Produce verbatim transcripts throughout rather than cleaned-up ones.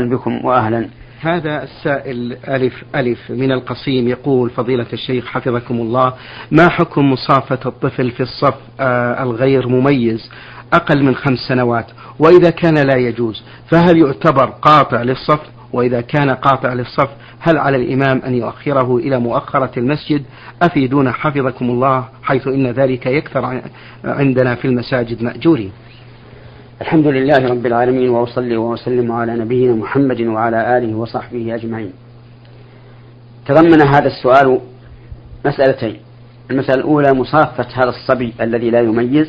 بكم وأهلا. هذا السائل ألف ألف من القصيم يقول: فضيلة الشيخ حفظكم الله، ما حكم مصافة الطفل في الصف آه الغير مميز أقل من خمس سنوات، وإذا كان لا يجوز فهل يعتبر قاطع للصف؟ وإذا كان قاطع للصف هل على الإمام أن يؤخره إلى مؤخرة المسجد؟ أفيدونا حفظكم الله، حيث إن ذلك يكثر عندنا في المساجد. مأجورين. الحمد لله رب العالمين، وأصلي وأسلم على نبينا محمد وعلى آله وصحبه أجمعين. تضمن هذا السؤال مسألتين: المسألة الأولى مصافة هذا الصبي الذي لا يميز،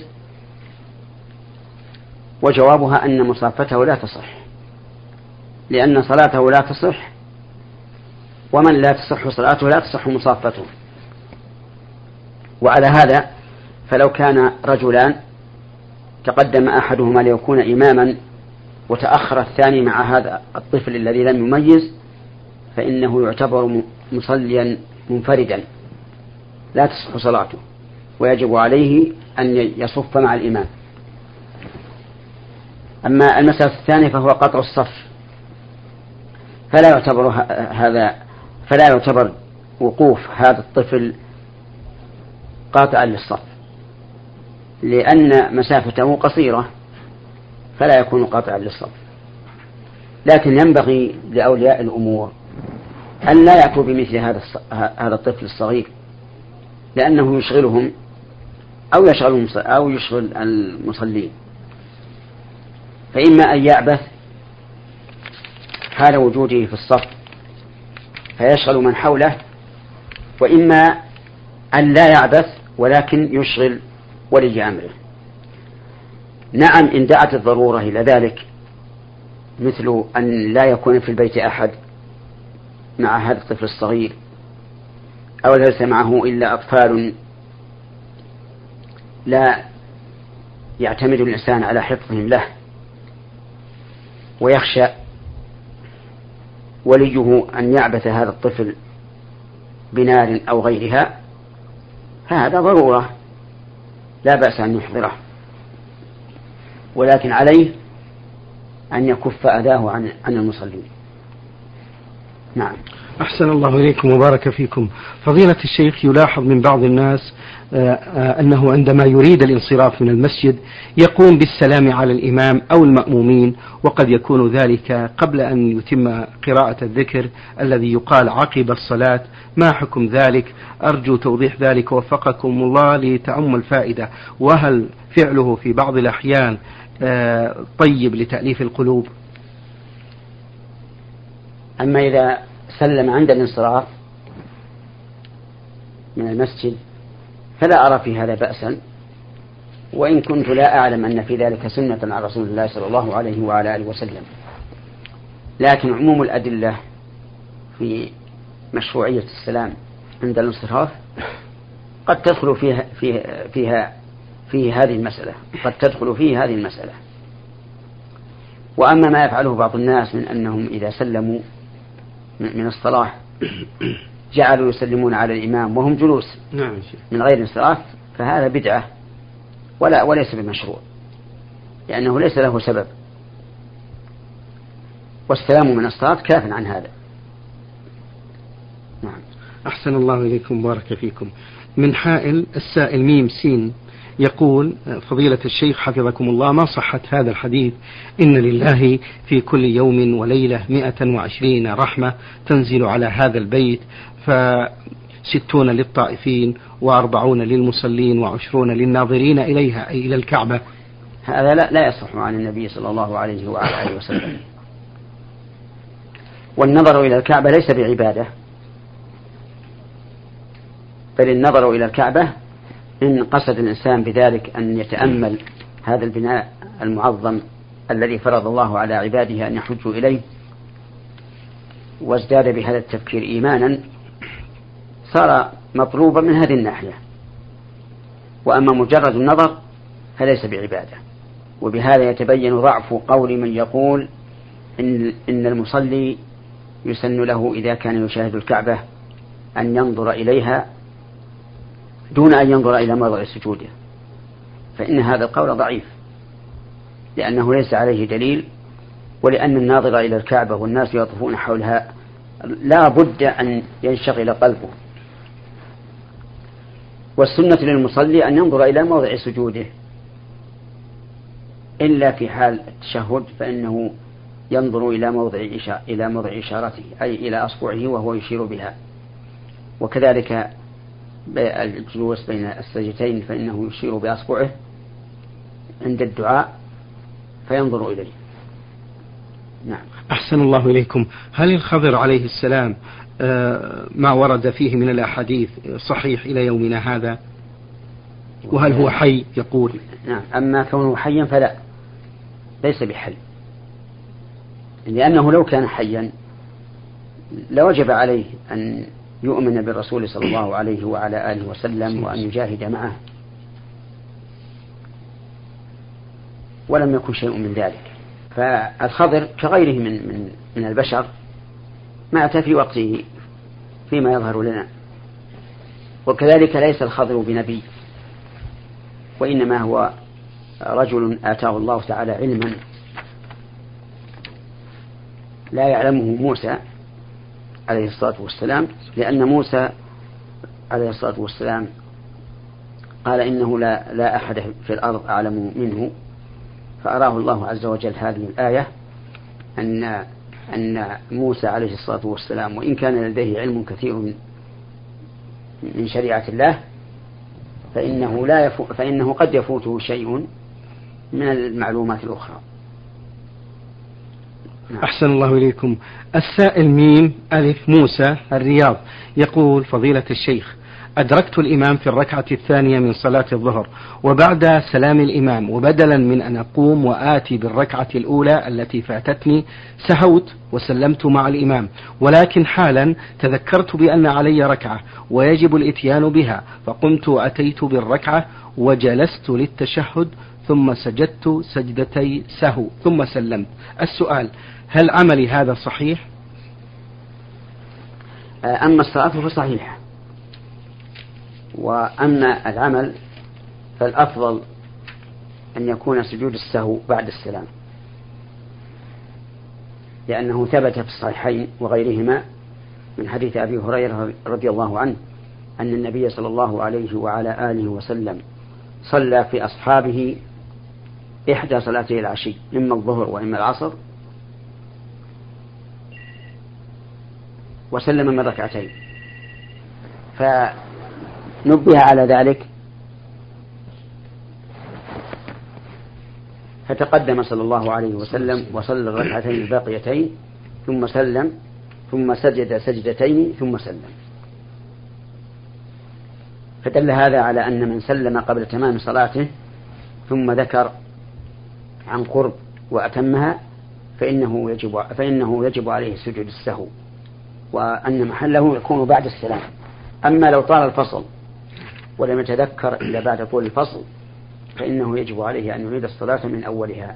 وجوابها أن مصافته لا تصح، لأن صلاته لا تصح، ومن لا تصح صلاته لا تصح مصافته. وعلى هذا فلو كان رجلان تقدم أحدهما ليكون إماما وتأخر الثاني مع هذا الطفل الذي لم يميز، فإنه يعتبر مصليا منفردا لا تصح صلاته، ويجب عليه أن يصف مع الإمام. أما المسألة الثانية فهو قطع الصف، فلا يعتبر هذا فلا يعتبر وقوف هذا الطفل قاطعا للصف، لأن مسافته قصيرة فلا يكون قاطعا للصف. لكن ينبغي لأولياء الأمور أن لا يأتوا بمثل هذا هذا الطفل الصغير، لأنه يشغلهم أو يشغل أو يشغل المصلين. فإما أن يعبث حال وجوده في الصف فيشغل من حوله، وإما أن لا يعبث ولكن يشغل ولي أمره. نعم، إن دعت الضرورة إلى ذلك، مثل أن لا يكون في البيت أحد مع هذا الطفل الصغير، أو ليس معه إلا أطفال لا يعتمد الإنسان على حفظهم له، ويخشى وليه أن يعبث هذا الطفل بنار أو غيرها، هذا ضرورة لا بأس أن يحضره، ولكن عليه أن يكف أذاه عن المصلين. نعم. أحسن الله إليكم وبارك فيكم. فضيلة الشيخ، يلاحظ من بعض الناس أنه عندما يريد الانصراف من المسجد يقوم بالسلام على الإمام أو المأمومين، وقد يكون ذلك قبل أن يتم قراءة الذكر الذي يقال عقب الصلاة. ما حكم ذلك؟ أرجو توضيح ذلك وفقكم الله لتعم الفائدة. وهل فعله في بعض الأحيان طيب لتأليف القلوب؟ أما إذا سلم عند الانصراف من المسجد فلا أرى في هذا بأسا، وإن كنت لا أعلم أن في ذلك سنة عن رسول الله صلى الله عليه وعلى آله وسلم، لكن عموم الأدلة في مشروعية السلام عند الانصراف قد تدخل فيها فيها فيها في هذه المسألة قد تدخل في هذه المسألة. وأما ما يفعله بعض الناس من أنهم إذا سلموا من الصلاة جعلوا يسلمون على الإمام وهم جلوس من غير انصراف، فهذا بدعة ولا وليس بمشروع، لأنه ليس له سبب، والسلام من الصلاة كاف عن هذا. نعم. أحسن الله إليكم بارك فيكم. من حائل السائل ميم سين يقول: فضيلة الشيخ حفظكم الله، ما صحة هذا الحديث إن لله في كل يوم وليلة مئة وعشرين رحمة تنزل على هذا البيت، فستون للطائفين وأربعون للمصلين وعشرون للناظرين إليها، أي إلى الكعبة؟ هذا لا, لا يصح عن النبي صلى الله عليه وعلى آله وسلم. والنظر إلى الكعبة ليس بعبادة، بل النظر إلى الكعبة إن قصد الإنسان بذلك أن يتأمل هذا البناء المعظم الذي فرض الله على عباده أن يحجوا إليه، وازداد بهذا التفكير إيمانا، صار مطلوبا من هذه الناحية. وأما مجرد النظر فليس بعبادة. وبهذا يتبين ضعف قول من يقول إن, إن المصلي يسن له إذا كان يشاهد الكعبة أن ينظر إليها دون أن ينظر إلى موضع سجوده، فإن هذا القول ضعيف، لأنه ليس عليه دليل ولأن الناظر إلى الكعبة والناس يطوفون حولها لا بد أن ينشغل قلبه. والسنة للمصلي أن ينظر إلى موضع سجوده إلا في حال التشهد، فإنه ينظر إلى موضع إلى موضع إشارته أي إلى أصبعه وهو يشير بها، وكذلك الجلوس بين السجدتين فإنه يشير بأصبعه عند الدعاء فينظر إليه. نعم. أحسن الله إليكم. هل الخضر عليه السلام ما ورد فيه من الأحاديث صحيح إلى يومنا هذا؟ وهل هو حي يقول؟ نعم. أما كونه حيا فلا، ليس بحي، لأنه لو كان حيا لوجب عليه أن يؤمن بالرسول صلى الله عليه وعلى آله وسلم وأن يجاهد معه، ولم يكن شيء من ذلك. فالخضر كغيره من, من, من البشر مات في وقته فيما يظهر لنا، وكذلك ليس الخضر بنبي، وإنما هو رجل آتاه الله تعالى علما لا يعلمه موسى عليه الصلاة والسلام، لأن موسى عليه الصلاة والسلام قال إنه لا, لا أحد في الأرض أعلم منه، فأراه الله عز وجل هذه الآية أن, أن موسى عليه الصلاة والسلام وإن كان لديه علم كثير من شريعة الله فإنه, لا يفو فإنه قد يفوته شيء من المعلومات الأخرى. نعم. أحسن الله إليكم. السائل ميم ألف موسى الرياض يقول: فضيلة الشيخ، أدركت الإمام في الركعة الثانية من صلاة الظهر وبعد سلام الإمام، وبدلا من أن أقوم وآتي بالركعة الأولى التي فاتتني سهوت وسلمت مع الإمام، ولكن حالا تذكرت بأن علي ركعة ويجب الإتيان بها، فقمت وأتيت بالركعة وجلست للتشهد ثم سجدت سجدتي سهو ثم سلمت. السؤال: هل عملي هذا صحيح؟ أما الصلاة فصحيحة، وأما العمل فالأفضل أن يكون سجود السهو بعد السلام، لأنه ثبت في الصحيحين وغيرهما من حديث أبي هريرة رضي الله عنه أن النبي صلى الله عليه وعلى آله وسلم صلى في أصحابه إحدى صلاتي العشي، إما الظهر وإما العصر، وسلم من ركعتين، فنبه على ذلك فتقدم صلى الله عليه وسلم وصلى الركعتين الباقيتين ثم سلم ثم سجد سجدتين ثم سلم، فدل هذا على أن من سلم قبل تمام صلاته ثم ذكر عن قرب وأتمها فإنه يجب, فإنه يجب عليه سجود السهو، وأن محله يكون بعد السلام. أما لو طال الفصل ولم يتذكر إلا بعد طول الفصل فإنه يجب عليه أن يعيد الصلاة من أولها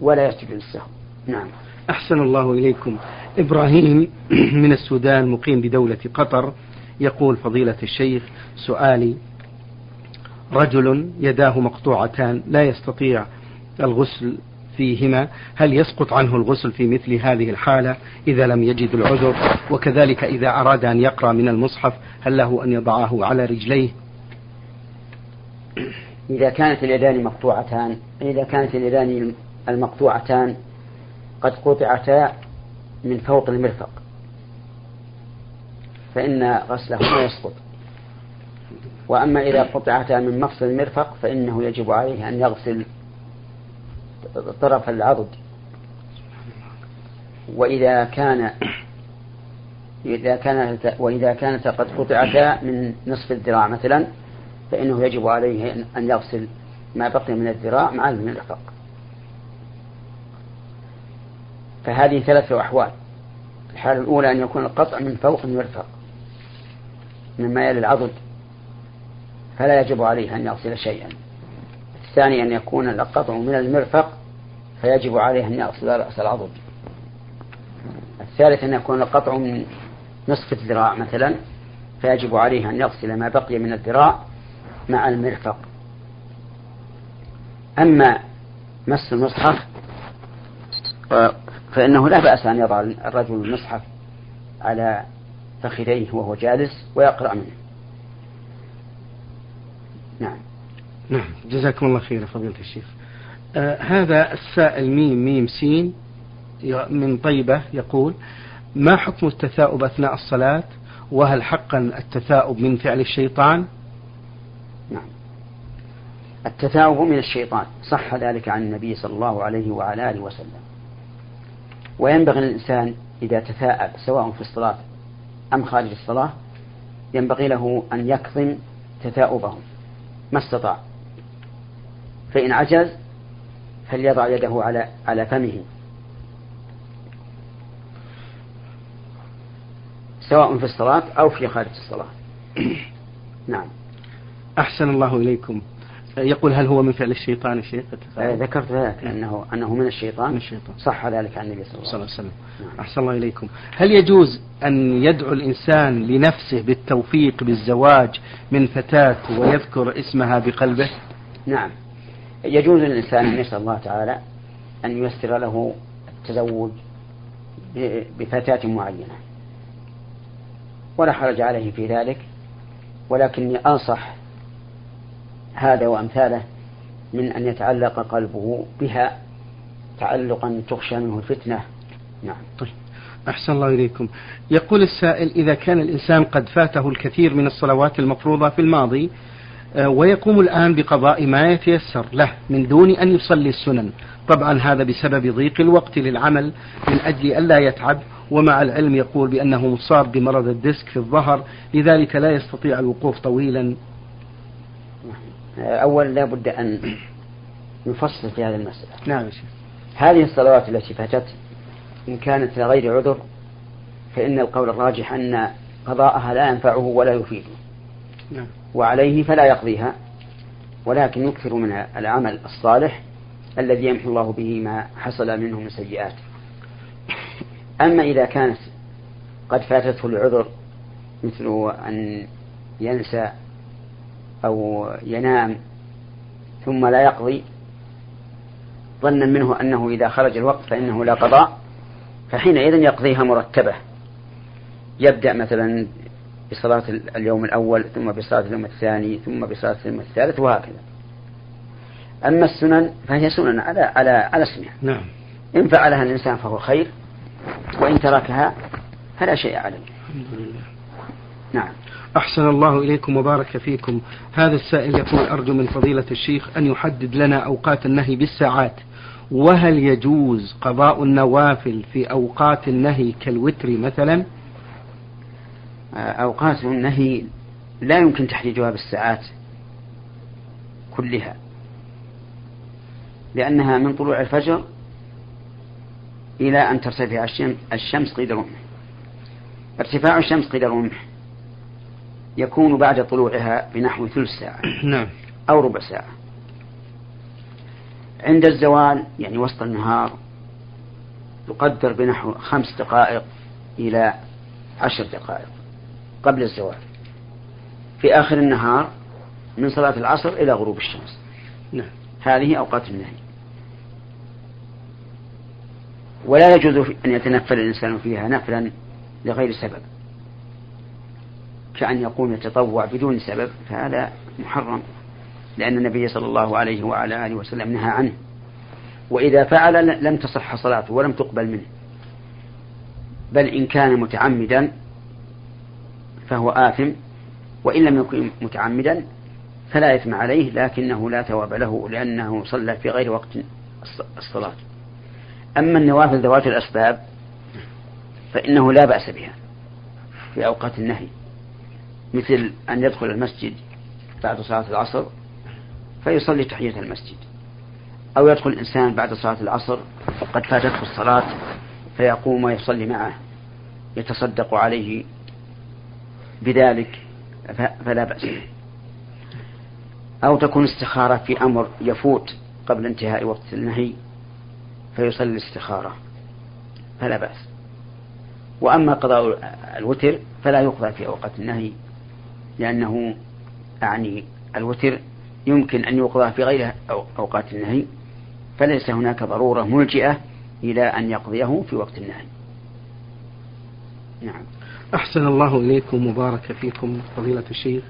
ولا يسجد السهو. نعم. أحسن الله إليكم. إبراهيم من السودان مقيم بدولة قطر يقول: فضيلة الشيخ، سؤالي: رجل يداه مقطوعتان لا يستطيع الغسل فيهما، هل يسقط عنه الغسل في مثل هذه الحالة إذا لم يجد العذر؟ وكذلك إذا أراد أن يقرأ من المصحف هل له أن يضعه على رجليه؟ إذا كانت اليدان مقطوعتان إذا كانت اليدان المقطوعتان قد قطعتا من فوق المرفق فإن غسلهما يسقط، وأما إذا قطعتا من مفصل المرفق فإنه يجب عليه أن يغسل طرف العضد. وإذا كان إذا كانت وإذا كانت قد قطعتا من نصف الذراع مثلا فإنه يجب عليه أن يغسل ما بقي من الذراع مع المرفق. فهذه ثلاثة أحوال: الحالة الأولى أن يكون القطع من فوق المرفق مما يلي العضد فلا يجب عليه أن يغسل شيئا. الثاني أن يكون القطع من المرفق فيجب عليه أن يغسل رأس العضد. الثالث أن يكون القطع من نصف الذراع مثلا فيجب عليه أن يغسل ما بقي من الذراع مع المرفق. أما مس المصحف فإنه لا بأس أن يضع الرجل المصحف على فخذيه وهو جالس ويقرأ منه. نعم نعم جزاكم الله خير فضيلة الشيخ. آه هذا السائل ميم ميم سين من طيبة يقول: ما حكم التثاؤب أثناء الصلاة؟ وهل حقا التثاؤب من فعل الشيطان؟ نعم، التثاؤب من الشيطان، صح ذلك عن النبي صلى الله عليه وعلى آله وسلم. وينبغي للإنسان إذا تثاءب سواء في الصلاة أم خارج الصلاة ينبغي له أن يكظم تثاؤبه ما استطاع، فإن عجز فليضع يده على على فمه سواء في الصلاة أو في خارج الصلاة. نعم. أحسن الله إليكم. يقول: هل هو من فعل الشيطان الشيخ؟ ذكرت ذلك أنه أنه من الشيطان. من الشيطان. صح ذلك عن النبي صلى الله عليه وسلم. نعم. أحسن الله إليكم. هل يجوز أن يدعو الإنسان لنفسه بالتوفيق بالزواج من فتاة ويذكر اسمها بقلبه؟ نعم، يجوز للإنسان أن يسأل الله تعالى أن ييسر له التزوج بفتاة معينة، ولا حرج عليه في ذلك، ولكني أنصح هذا وأمثاله من أن يتعلق قلبه بها تعلقا تخشى منه الفتنة. نعم. طيب، أحسن الله إليكم. يقول السائل: إذا كان الإنسان قد فاته الكثير من الصلوات المفروضة في الماضي ويقوم الآن بقضاء ما يتيسر له من دون أن يصلي السنن، طبعا هذا بسبب ضيق الوقت للعمل من أجل ألا يتعب، ومع العلم يقول بأنه مصاب بمرض الديسك في الظهر لذلك لا يستطيع الوقوف طويلا. أولا لا بد أن نفصل في هذا المسألة. نعم. هذه الصلوات التي فاتت إن كانت لغير عذر فإن القول الراجح أن قضاءها لا ينفعه ولا يفيده. نعم. وعليه فلا يقضيها، ولكن يكثر من العمل الصالح الذي يمحو الله به ما حصل منه من سيئات. أما إذا كانت قد فاتته العذر مثل أن ينسى أو ينام ثم لا يقضي ظنا منه أنه إذا خرج الوقت فإنه لا قضاء، فحينئذ يقضيها مرتبة، يبدأ مثلا بصلاة اليوم الأول ثم بصلاة اليوم الثاني ثم بصلاة اليوم الثالث وهكذا. أما السنن فهي سنن على على على اسمها. نعم. إن فعلها الإنسان فهو خير، وإن تركها فلا شيء عليه. الحمد لله. نعم. أحسن الله إليكم وبارك فيكم. هذا السائل يقول: أرجو من فضيلة الشيخ أن يحدد لنا أوقات النهي بالساعات، وهل يجوز قضاء النوافل في أوقات النهي كالوتر مثلا؟ أوقات النهي لا يمكن تحديدها بالساعات كلها، لأنها من طلوع الفجر إلى أن ترتفع الشمس قيد الرمح. ارتفاع الشمس قيد الرمح يكون بعد طلوعها بنحو ثلث ساعة أو ربع ساعة. عند الزوال يعني وسط النهار يقدر بنحو خمس دقائق إلى عشر دقائق قبل الزوال. في آخر النهار من صلاة العصر إلى غروب الشمس. نعم. هذه أوقات النهي، ولا يجوز أن يتنفل الإنسان فيها نفلا لغير سبب، كأن يقوم يتطوع بدون سبب، فهذا محرم، لأن النبي صلى الله عليه وعلى آله وسلم نهى عنه، وإذا فعل لم تصح صلاته ولم تقبل منه، بل إن كان متعمدا فهو آثم، وإن لم يكن متعمدا فلا إثم عليه، لكنه لا ثواب له لأنه صلى في غير وقت الصلاة. أما النوافل ذوات الأسباب فإنه لا بأس بها في أوقات النهي، مثل أن يدخل المسجد بعد صلاة العصر فيصلي تحية المسجد، أو يدخل الإنسان بعد صلاة العصر قد فاتته الصلاة فيقوم ويصلي معه يتصدق عليه بذلك، فلا بأس به. أو تكون استخارة في أمر يفوت قبل انتهاء وقت النهي فيصلي الاستخارة، فلا بأس. وأما قضاء الوتر فلا يقضى في أوقات النهي، لأنه أعني الوتر يمكن أن يقضى في غير أوقات النهي، فليس هناك ضرورة ملجئة إلى أن يقضيه في وقت النهي. نعم. أحسن الله إليكم وبارك فيكم فضيلة الشيخ.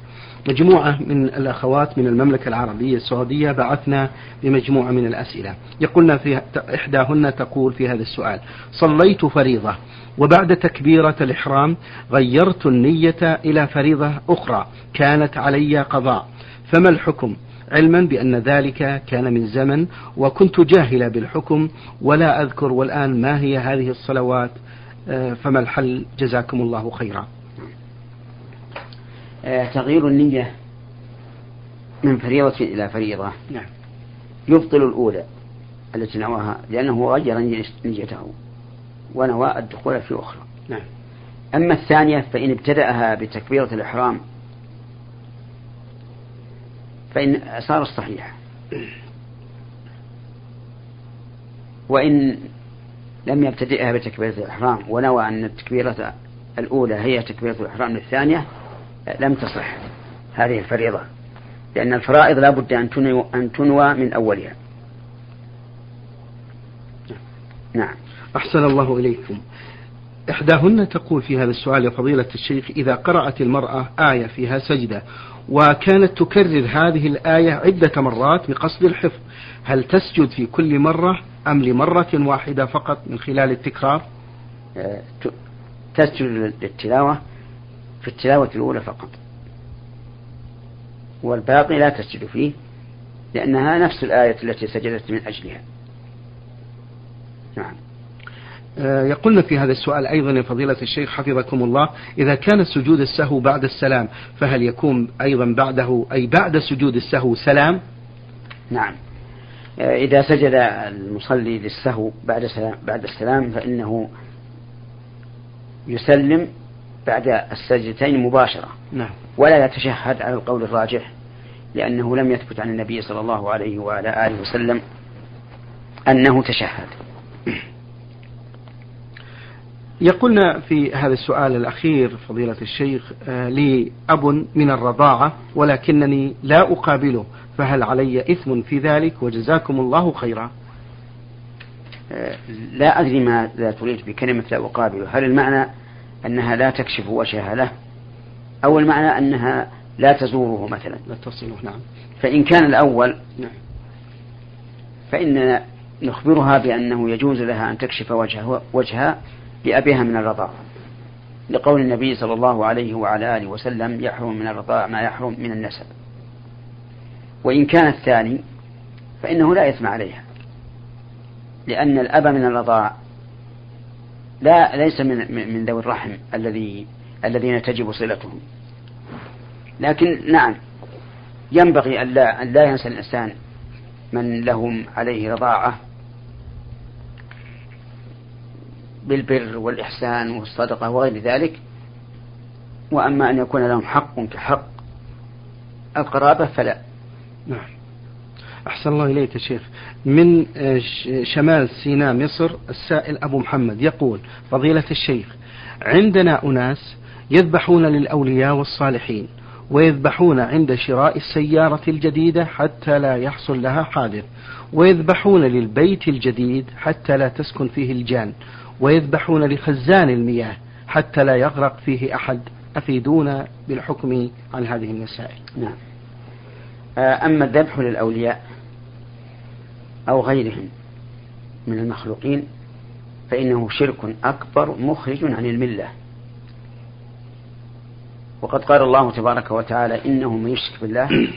مجموعة من الأخوات من المملكة العربية السعودية بعثنا بمجموعة من الأسئلة. يقولنا في إحداهن تقول في هذا السؤال: صليت فريضة وبعد تكبيرة الإحرام غيرت النية إلى فريضة أخرى كانت علي قضاء، فما الحكم؟ علما بأن ذلك كان من زمن وكنت جاهلة بالحكم ولا أذكر والآن ما هي هذه الصلوات، فما الحل؟ جزاكم الله خيرا. تغيير النية من فريضة إلى فريضة نعم. يبطل الأولى التي نواها لأنه غير نيته ونوى الدخول في أخرى نعم. أما الثانية فإن ابتدأها بتكبيرة الإحرام فإن صار الصحيح، وإن لم يبتدئها بتكبيرة الإحرام ونوى أن التكبيرة الأولى هي تكبيرة الإحرام الثانية لم تصح هذه الفريضة، لأن الفرائض لا بد أن تنوى من أولها. نعم. أحسن الله إليكم. إحداهن تقول في هذا السؤال: يا فضيلة الشيخ، إذا قرأت المرأة آية فيها سجدة وكانت تكرر هذه الآية عدة مرات بقصد الحفظ، هل تسجد في كل مرة أم لمرة واحدة فقط من خلال التكرار؟ تسجد للتلاوة في التلاوة الأولى فقط، والباقي لا تسجد فيه لأنها نفس الآية التي سجدت من أجلها. نعم. يقولنا في هذا السؤال أيضا: يا فضيلة الشيخ حفظكم الله، إذا كان سجود السهو بعد السلام فهل يكون أيضا بعده أي بعد سجود السهو سلام؟ نعم، إذا سجد المصلي للسهو بعد سلام بعد السلام فإنه يسلم بعد السجدتين مباشرة نعم. ولا يتشهد على القول الراجح، لأنه لم يثبت عن النبي صلى الله عليه وعلى آله وسلم أنه تشهد. يقولنا في هذا السؤال الأخير فضيلة الشيخ: لي أب من الرضاعة ولكنني لا أقابله، فهل علي إثم في ذلك؟ وجزاكم الله خيرا. لا أدري ما لا تريد بكلمة لا أقابله، هل المعنى أنها لا تكشف وجهها له، أو المعنى أنها لا تزوره مثلا لا تصله؟ نعم. فإن كان الأول نعم. فإننا نخبرها بأنه يجوز لها أن تكشف وجهها وجهها لأبيها من الرضاعة، لقول النبي صلى الله عليه وعلى آله وسلم: يحرم من الرضاعة ما يحرم من النسب. وإن كان الثاني فإنه لا يثم عليها، لأن الأب من الرضاعة لا ليس من من ذوي الرحم الذي الذين تجب صلتهم، لكن نعم ينبغي أن لا أن لا ينسى الإنسان من لهم عليه رضاعة بالبر والإحسان والصدقة وغير ذلك. وأما أن يكون لهم حق كحق القرابة فلا. نعم. أحسن الله إليك يا شيخ. من شمال سيناء مصر السائل أبو محمد يقول: فضيلة الشيخ، عندنا أناس يذبحون للأولياء والصالحين ويذبحون عند شراء السيارة الجديدة حتى لا يحصل لها حادث، ويذبحون للبيت الجديد حتى لا تسكن فيه الجان، ويذبحون لخزان المياه حتى لا يغرق فيه أحد، أفيدونا بالحكم عن هذه المسائل. نعم. أما الذبح للأولياء أو غيرهم من المخلوقين فإنه شرك أكبر مخرج عن الملة، وقد قال الله تبارك وتعالى: إنه من يشرك بالله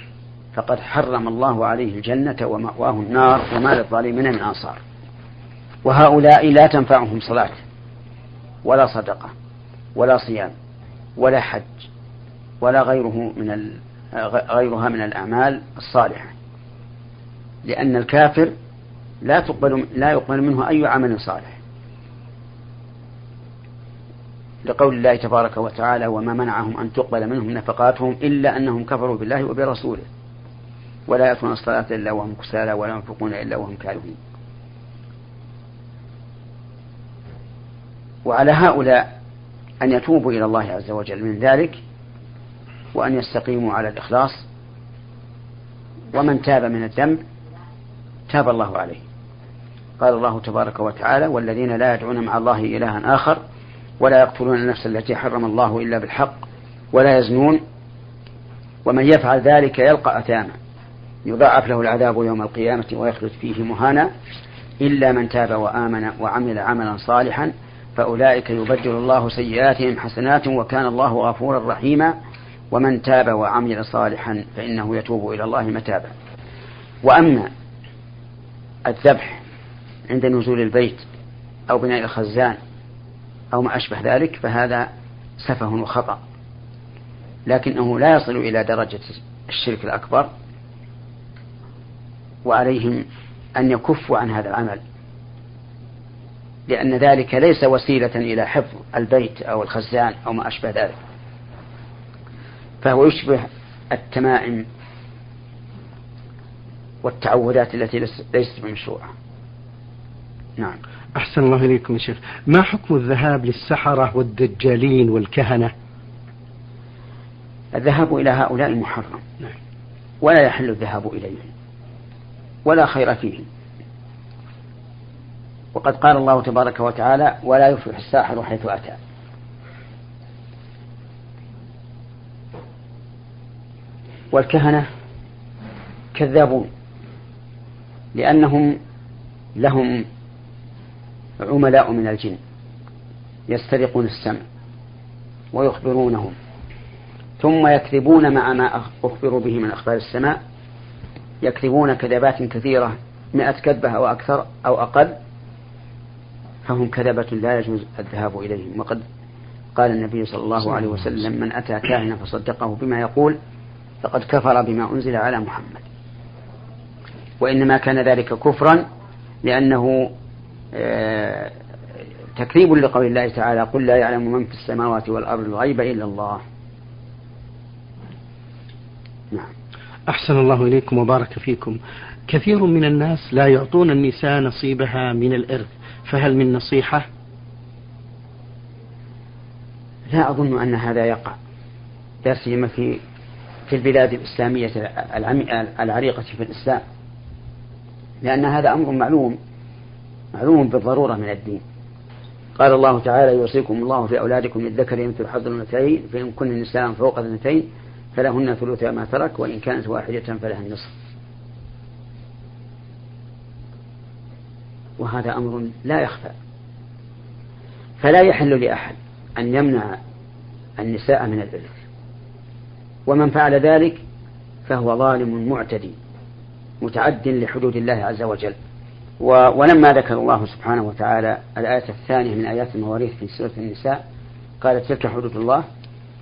فقد حرم الله عليه الجنة ومأواه النار وما للظالمين من أنصار. وهؤلاء لا تنفعهم صلاة ولا صدقة ولا صيام ولا حج ولا غيره من غيرها من الأعمال الصالحة، لأن الكافر لا تقبل لا يقبل منه أي عمل صالح، لقول الله تبارك وتعالى: وما منعهم أن تقبل منهم نفقاتهم إلا أنهم كفروا بالله وبرسوله ولا يأتون الصلاة إلا وهم كسالى ولا ينفقون إلا وهم كارهون. وعلى هؤلاء أن يتوبوا إلى الله عز وجل من ذلك، وأن يستقيموا على الإخلاص، ومن تاب من الذنب تاب الله عليه، قال الله تبارك وتعالى: والذين لا يدعون مع الله إلها آخر ولا يقتلون النفس التي حرم الله إلا بالحق ولا يزنون ومن يفعل ذلك يلقى أثاما يضاعف له العذاب يوم القيامة ويخلد فيه مهانا إلا من تاب وآمن وعمل عملا صالحا فأولئك يبدل الله سيئاتهم حسنات وكان الله غفورا رحيما ومن تاب وعمل صالحا فإنه يتوب إلى الله متابا. وأما الذبح عند نزول البيت أو بناء الخزان أو ما أشبه ذلك فهذا سفه وخطأ، لكنه لا يصل إلى درجة الشرك الأكبر، وعليهم أن يكفوا عن هذا العمل، لأن ذلك ليس وسيلة إلى حفظ البيت أو الخزان أو ما أشبه ذلك، فهو يشبه التمائم والتعوذات التي ليست بمشروعة. نعم. أحسن الله إليكم يا شيخ. ما حكم الذهاب للسحرة والدجالين والكهنة؟ الذهاب إلى هؤلاء المحرم، نعم، ولا يحل الذهاب إليهم ولا خير فيهم، وقد قال الله تبارك وتعالى: ولا يفلح الساحر حيث أتى. والكهنة كذابون، لأنهم لهم عملاء من الجن يسترقون السمع ويخبرونهم، ثم يكذبون مع ما أخبروا به من أخبار السماء، يكذبون كذبات كثيرة، مئة كذبة أو أكثر أو أقل، فهم كذبة لا يجوز الذهاب إليهم. وقد قال النبي صلى الله عليه وسلم: من أتى كاهنا فصدقه بما يقول فقد كفر بما أنزل على محمد. وإنما كان ذلك كفرا لأنه تكذيب لقول الله تعالى: قل لا يعلم من في السماوات والأرض الغيب إلا الله. نعم. أحسن الله إليكم وبارك فيكم. كثير من الناس لا يعطون النساء نصيبها من الإرث، فهل من نصيحة؟ لا أظن أن هذا يقع، لا سيما في في البلاد الإسلامية العريقة في الإسلام، لأن هذا أمر معلوم معلوم بالضرورة من الدين. قال الله تعالى: يوصيكم الله في أولادكم للذكر مثل حظ الأنثيين فإن كن النساء فوق اثنتين فلهن ثلث ما ترك وإن كانت واحدة فلها النصف. وهذا أمر لا يخفى، فلا يحل لأحد أن يمنع النساء من الإرث، ومن فعل ذلك فهو ظالم معتدي متعد لحدود الله عز وجل. ولما ذكر الله سبحانه وتعالى الآية الثانية من آيات المواريث في سورة النساء قال: تلك حدود الله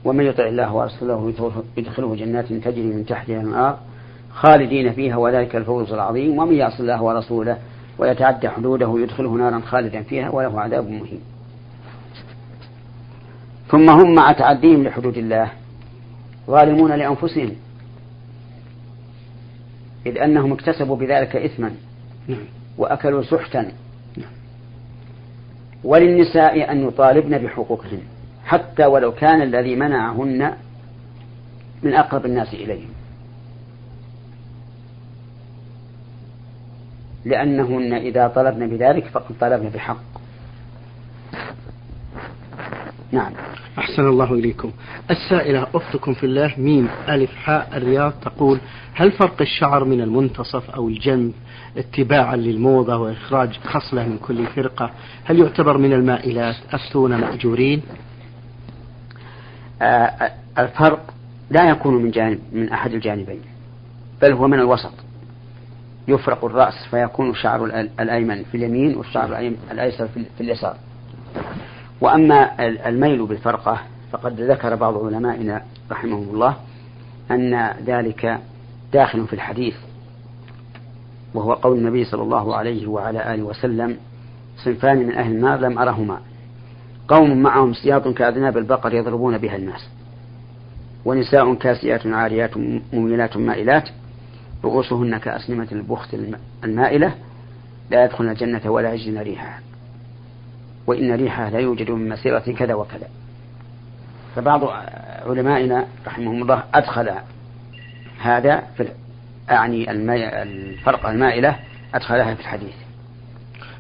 ومن يطع الله ورسوله يدخله جنات تجري من تحتها الأنهار خالدين فيها وذلك الفوز العظيم ومن يعص الله ورسوله ويتعدى حدوده يدخله نارا خالدا فيها وله عذاب مهين. ثم هم مع تعديهم لحدود الله ظالمون لأنفسهم، إذ أنهم اكتسبوا بذلك إثما وأكلوا سحتا. وللنساء أن يطالبن بحقوقهن حتى ولو كان الذي منعهن من أقرب الناس إليهم، لأنهن إذا طلبن بذلك فقد طلبن بحق. نعم. أحسن الله إليكم. السائلة أختكم في الله ميم ألف حاء الرياض تقول: هل فرق الشعر من المنتصف أو الجنب اتباعا للموضة وإخراج خصلة من كل فرقة هل يعتبر من المائلات؟ أفتون مأجورين. آه الفرق لا يكون من جانب من أحد الجانبين، بل هو من الوسط. يفرق الرأس فيكون الشعر الأيمن في اليمين والشعر الأيسر في اليسار. وأما الميل بالفرقة فقد ذكر بعض علمائنا رحمهم الله أن ذلك داخل في الحديث، وهو قول النبي صلى الله عليه وعلى آله وسلم: صنفان من أهل النار لم أرهما، قوم معهم سياط كأذناب البقر يضربون بها الناس، ونساء كاسيات عاريات مميلات مائلات رؤوسهن كأسنمة البخت المائلة لا يدخلن الجنة ولا يجدن ريحها وإن ريحها لا يوجد من مسيرة كذا وكذا. فبعض علمائنا رحمهم الله أدخل هذا في أعني الفرقة المائلة أدخلها في الحديث.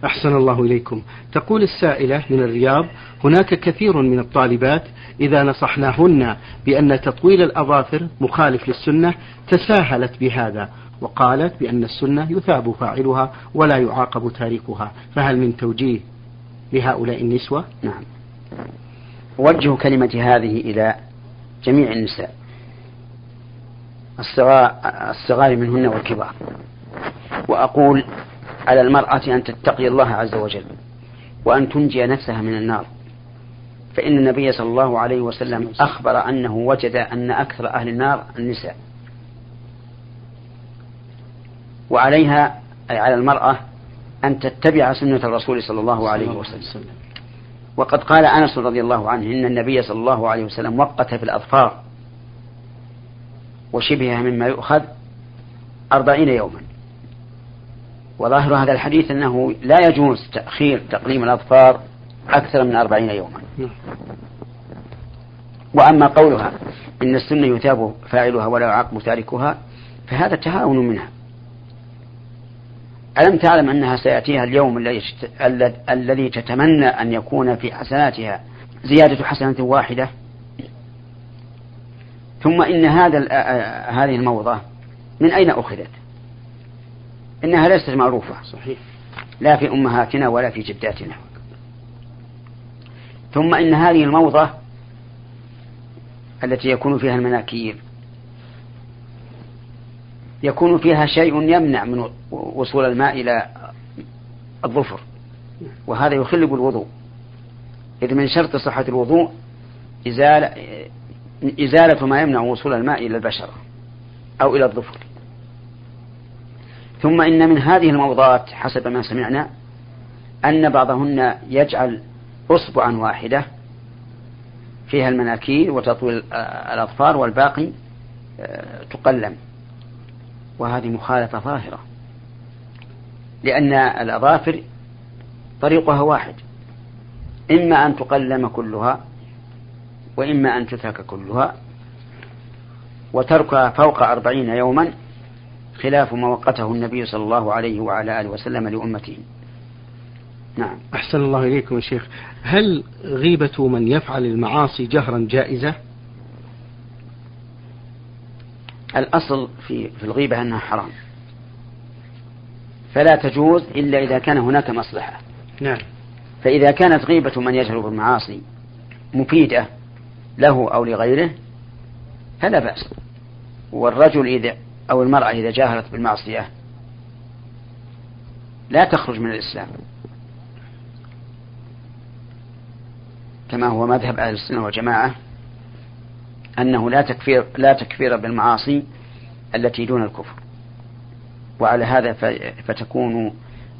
أحسن الله إليكم. تقول السائلة من الرياض: هناك كثير من الطالبات إذا نصحناهن بأن تطويل الأظافر مخالف للسنة تساهلت بهذا وقالت بأن السنة يثاب فاعلها ولا يعاقب تاركها، فهل من توجيه لهؤلاء النسوة؟ نعم. وجه كلمة هذه إلى جميع النساء، الصغار منهن والكبار، وأقول على المرأة أن تتقي الله عز وجل وأن تنجي نفسها من النار، فإن النبي صلى الله عليه وسلم أخبر أنه وجد أن أكثر أهل النار النساء، وعليها أي على المرأة أن تتبع سنة الرسول صلى الله عليه وسلم. وقد قال أنس رضي الله عنه إن النبي صلى الله عليه وسلم وقت في الأظفار وشبهها مما يؤخذ أربعين يوما، وظاهر هذا الحديث أنه لا يجوز تأخير تقليم الأظفار أكثر من أربعين يوما. وأما قولها إن السنة يثاب فاعلها ولا يعاقب تاركها فهذا تهاون منها. ألم تعلم أنها سيأتيها اليوم الذي تتمنى أن يكون في حسناتها زيادة حسنة واحدة؟ ثم إن هذا هذه الموضة من أين أخذت؟ إنها ليست معروفة صحيح، لا في أمهاتنا ولا في جداتنا. ثم إن هذه الموضة التي يكون فيها المناكير يكون فيها شيء يمنع من وصول الماء إلى الظفر، وهذا يخلب الوضوء، إذ من شرط صحة الوضوء إزالة, إزالة ما يمنع وصول الماء إلى البشرة أو إلى الظفر. ثم إن من هذه الموضوعات حسب ما سمعنا أن بعضهن يجعل أصبعا واحدة فيها المناكير وتطويل الأظفار والباقي تقلم، وهذه مخالفة ظاهرة، لأن الأظافر طريقها واحد، إما أن تقلم كلها وإما أن تترك كلها، وتركها فوق أربعين يوما خلاف ما وقته النبي صلى الله عليه وعلى آله وسلم لأمته. نعم. أحسن الله إليكم يا شيخ، هل غيبة من يفعل المعاصي جهرا جائزة؟ الأصل في في الغيبة أنها حرام، فلا تجوز إلا إذا كان هناك مصلحة. نعم. فإذا كانت غيبة من يجهر بالمعاصي مفيدة له أو لغيره فلا بأس، والرجل إذا أو المرأة إذا جاهرت بالمعصية لا تخرج من الإسلام، كما هو مذهب أهل السنة والجماعة أنه لا تكفير, لا تكفير بالمعاصي التي دون الكفر. وعلى هذا فتكون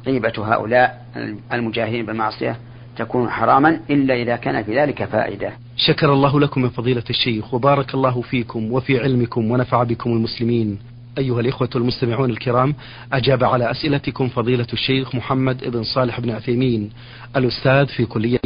غيبة هؤلاء المجاهرين بالمعصية تكون حراما إلا إذا كان في ذلك فائدة. شكر الله لكم يا فضيلة الشيخ، وبارك الله فيكم وفي علمكم، ونفع بكم المسلمين. أيها الإخوة المستمعون الكرام، أجاب على أسئلتكم فضيلة الشيخ محمد بن صالح بن عثيمين الأستاذ في كلية